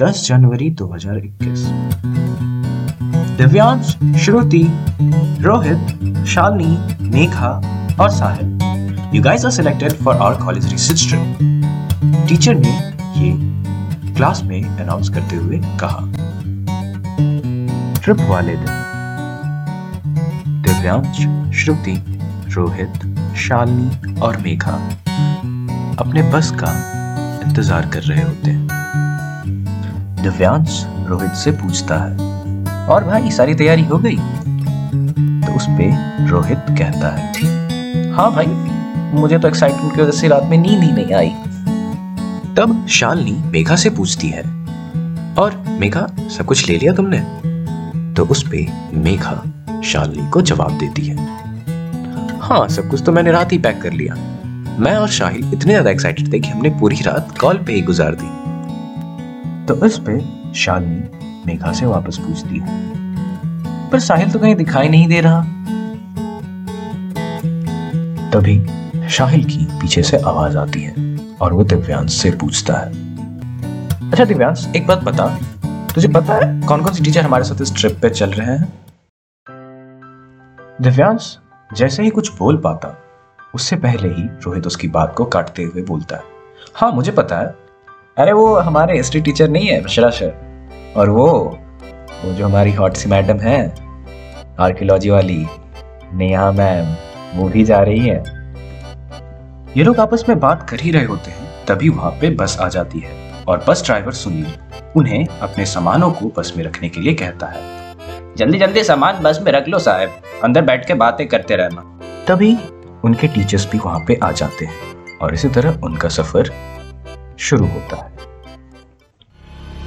10 जनवरी 2021। दिव्यांश, श्रुति, रोहित, शालिनी, मेघा और Sahil, you guys are selected for our college research trip. Teacher ने ये class में अनाउंस करते हुए कहा। ट्रिप वाले दिन दिव्यांश, श्रुति, रोहित, शालिनी और मेघा अपने बस का इंतजार कर रहे होते हैं। दिव्यांश रोहित से पूछता है, और भाई सारी तैयारी हो गई? तो उस पे रोहित कहता है, हाँ भाई, मुझे तो एक्साइटमेंट की वजह से रात में नींद ही नहीं आई। तब शालिनी मेघा से पूछती है, और मेघा सब कुछ ले लिया तुमने? तो उस पे मेघा शालिनी को जवाब देती है, हाँ सब कुछ तो मैंने रात ही पैक कर लिया। मैं और साहिल इतने ज्यादा एक्साइटेड थे कि हमने पूरी रात कॉल पे ही गुजार दी। तो इस पे शालिनी मेघा से वापस पूछती है, पर साहिल तो कहीं दिखाई नहीं दे रहा। तभी साहिल की पीछे से आवाज आती है और वो दिव्यांश से पूछता है, अच्छा दिव्यांश, एक बात बता, तुझे पता है कौन कौन से टीचर हमारे साथ इस ट्रिप पे चल रहे हैं? दिव्यांश जैसे ही कुछ बोल पाता, उससे पहले ही रोहित उसकी बात को काटते हुए बोलता है, हाँ मुझे पता है, अरे वो हमारे हिस्ट्री टीचर नहीं है मिश्रा सर, और वो जो हमारी हॉट सी मैडम है आर्कियोलॉजी वाली नेहा मैम, वो भी जा रही है। ये लोग आपस में बात कर ही रहे होते हैं, तभी वहां पे बस आ जाती है और बस ड्राइवर सुनील उन्हें अपने सामानों को बस में रखने के लिए कहता है। जल्दी जल्दी सामान बस में रख लो साहब, अंदर बैठ के बातें करते रहना। तभी उनके टीचर्स भी वहां पे आ जाते हैं और इसी तरह उनका सफर शुरू होता है।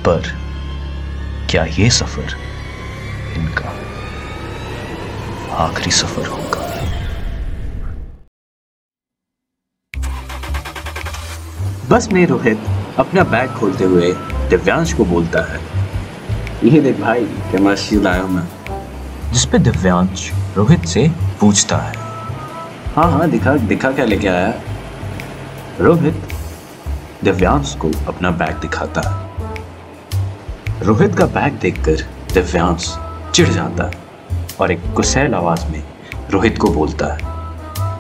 पर क्या ये सफर इनका आखिरी सफर होगा? बस में रोहित अपना बैग खोलते हुए दिव्यांश को बोलता है, ये देख भाई क्या मशीन लाया हूं मैं। जिसपे दिव्यांश रोहित से पूछता है, हाँ हाँ दिखा दिखा, क्या लेके आया? रोहित दिव्यांश को अपना बैग दिखाता है। रोहित का बैग देखकर दिव्यांश चिढ़ जाता है और एक गुस्सैल आवाज में रोहित को बोलता है,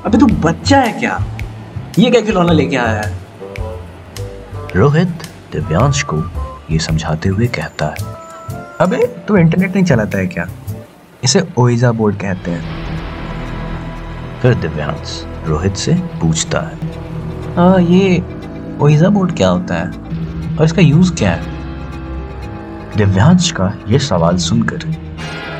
अबे तू बच्चा है क्या? ये क्या खिलौना लेके आया है? रोहित दिव्यांश को ये समझाते हुए कहता है, अबे तू इंटरनेट नहीं चलाता है क्या? इसे ओइजा बोर्ड कहते हैं। फिर दिव्यांश रोहित से पूछता है, ये ओइजा बोर्ड क्या होता है और इसका यूज क्या है? दिव्यांश का ये सवाल सुनकर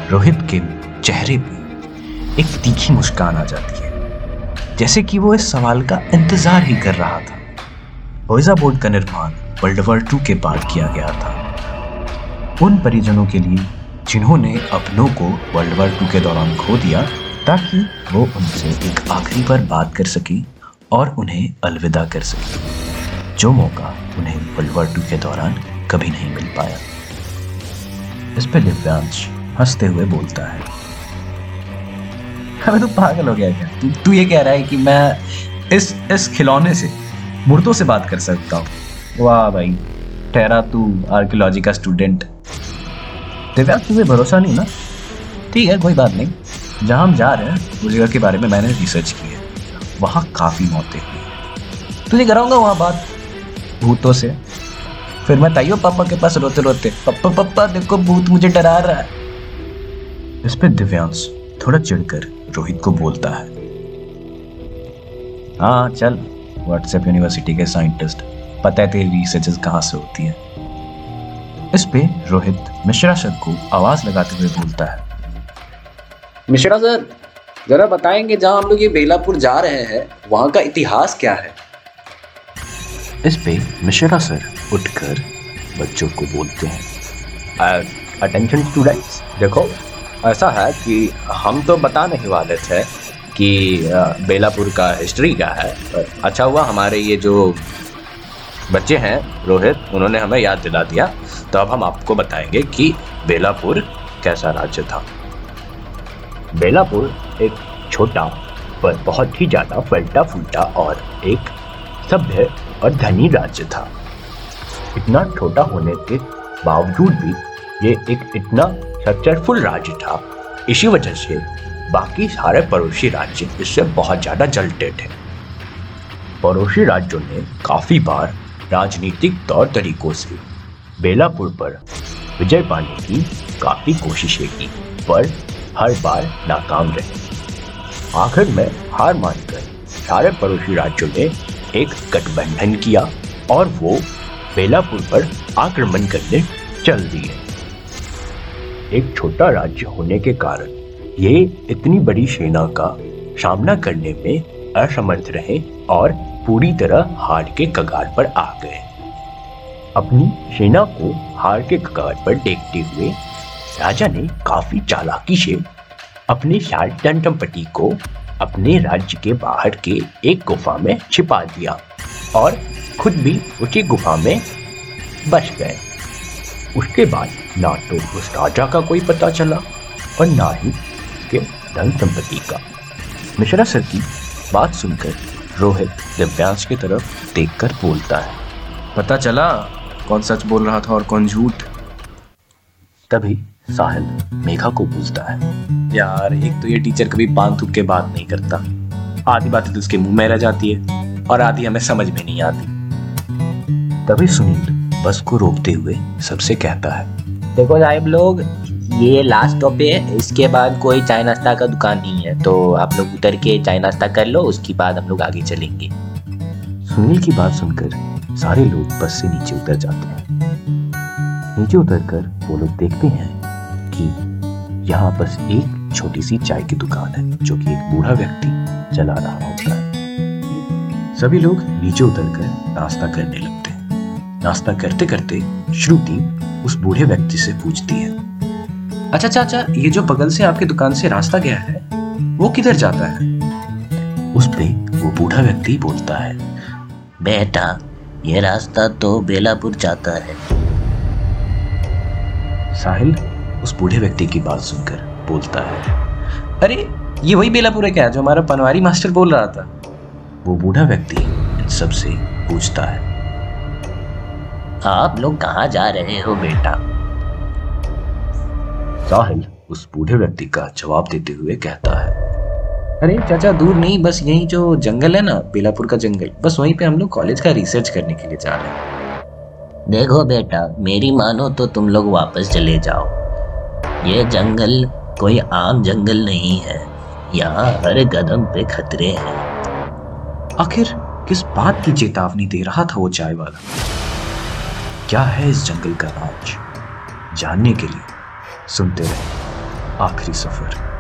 रोहित के चेहरे पे एक तीखी मुस्कान आ जाती है, जैसे कि वो इस सवाल का इंतजार ही कर रहा था। ओइजा बोर्ड का निर्माण वर्ल्ड वार टू के बाद किया गया था, उन परिजनों के लिए जिन्होंने अपनों को वर्ल्ड वार टू के दौरान खो दिया, ताकि वो उनसे एक आखिरी बार बात कर सके और उन्हें अलविदा कर सके, जो मौका उन्हें वर्ल्ड वार टू के दौरान कभी नहीं मिल पाया। इस पर दिव्यांश हंसते हुए बोलता है, अबे तू पागल हो गया क्या? तू ये कह रहा है कि मैं इस खिलौने से मुर्दों से बात कर सकता हूँ? वाह भाई, ठहरा तू आर्कियोलॉजी का स्टूडेंट। दिव्यांश तुझे भरोसा नहीं ना? ठीक है, कोई बात नहीं, जहाँ हम जा रहे हैं उस जगह के बारे में मैंने रिसर्च की है, वहाँ काफ़ी मौतें हुई, तुझे कराऊंगा वहाँ बात भूतों से। फिर मैं ताइयो पापा के पास रोते रोते, पप्पा पप्पा देखो भूत मुझे डरा रहा है। इस पर दिव्यांश थोड़ा चिढ़कर रोहित को बोलता है, हाँ चल, व्हाट्सएप यूनिवर्सिटी के साइंटिस्ट, पता है तेरी रिसर्चेस कहाँ से होती हैं। इस पे रोहित मिश्रा सर को आवाज लगाते हुए बोलता है, मिश्रा सर जरा बताएंगे जहाँ हम लोग ये बेलापुर जा रहे हैं वहाँ का इतिहास क्या है? इस पे मिश्रा सर उठकर बच्चों को बोलते हैं, अटेंशन स्टूडेंट्स, देखो ऐसा है कि हम तो बता नहीं वाले थे कि बेलापुर का हिस्ट्री क्या है, अच्छा हुआ हमारे ये जो बच्चे हैं रोहित, उन्होंने हमें याद दिला दिया। तो अब हम आपको बताएंगे कि बेलापुर कैसा राज्य था। बेलापुर एक छोटा पर बहुत ही ज़्यादा फलता फूलता और एक सभ्य और धनी राज्य था। इतना छोटा होने के बावजूद भी ये एक इतना सक्सेसफुल राज्य था, इसी वजह से बाकी सारे पड़ोसी राज्य इससे बहुत ज़्यादा जलते थे। पड़ोसी राज्यों ने काफ़ी बार राजनीतिक तौर तरीकों से बेलापुर पर विजय पाने की काफ़ी कोशिशें की, पर हर बार नाकाम रहे। आखिर में हार मानकर सारे पड़ोसी राज्यों ने एक गठबंधन किया और वो बेलापुर पर आक्रमण करने चल दिए। एक छोटा राज्य होने के कारण ये इतनी बड़ी सेना का सामना करने में असमर्थ रहे और पूरी तरह हार के कगार पर आ गए। अपनी सेना को हार के कगार पर देखते हुए राजा ने काफ़ी चालाकी से अपने षड्यंत्रपति को अपने राज्य के बाहर के एक गुफा में छिपा दिया और खुद भी उसी गुफा में बस गए। उसके बाद ना तो उस राजा का कोई पता चला और ना ही उसके धन संपत्ति का। मिश्रा सर की बात सुनकर रोहित दिव्यांश की तरफ देखकर बोलता है, पता चला कौन सच बोल रहा था और कौन झूठ। तभी साहिल मेघा को बोलता है, यार एक तो ये टीचर कभी पान थूक के बात नहीं करता, आधी बातें तो उसके मुंह में रह जाती है और आधी हमें समझ में नहीं आती। तभी सुनील बस को रोकते हुए सबसे कहता है, देखो साहिब लोग, ये लास्ट स्टॉप है, इसके बाद कोई चाय नाश्ता का दुकान नहीं है, तो आप लोग उतर के चाय नाश्ता कर लो, उसके बाद हम लोग आगे चलेंगे। सुनील की बात सुनकर सारे लोग बस से नीचे उतर जाते हैं। नीचे उतरकर वो लोग देखते हैं कि यहाँ बस एक छोटी सी चाय की दुकान है जो कि एक बूढ़ा व्यक्ति चला रहा होता है। सभी लोग नीचे उतरकर नाश्ता करने लगते हैं। नाश्ता करते करते श्रुति उस बूढ़े व्यक्ति से पूछती है, अच्छा चाचा, ये जो बगल से आपके दुकान से रास्ता गया है वो किधर जाता है? उस पे वो बूढ़ा व्यक्ति बोलता है, बेटा ये रास्ता तो बेलापुर जाता है। साहिल उस बूढ़े व्यक्ति की बात सुनकर बोलता है, अरे ये वही बेलापुर है क्या जो हमारा पनवारी मास्टर बोल रहा था? वो बूढ़ा व्यक्ति इन सब से पूछता है, आप लोग कहाँ जा रहे हो बेटा? साहिल उस बूढ़े व्यक्ति का जवाब देते हुए कहता है, अरे चाचा दूर नहीं, बस यही जो जंगल है ना बेलापुर का जंगल, बस वहीं पे हम लोग कॉलेज का रिसर्च करने के लिए जा रहे हैं। देखो बेटा, मेरी मानो तो तुम लोग वापस चले जाओ, ये जंगल कोई आम जंगल नहीं है, यहाँ हर कदम पे खतरे हैं। आखिर किस बात की चेतावनी दे रहा था वो चाय वाला? क्या है इस जंगल का राज? जानने के लिए सुनते रहे आखिरी सफर।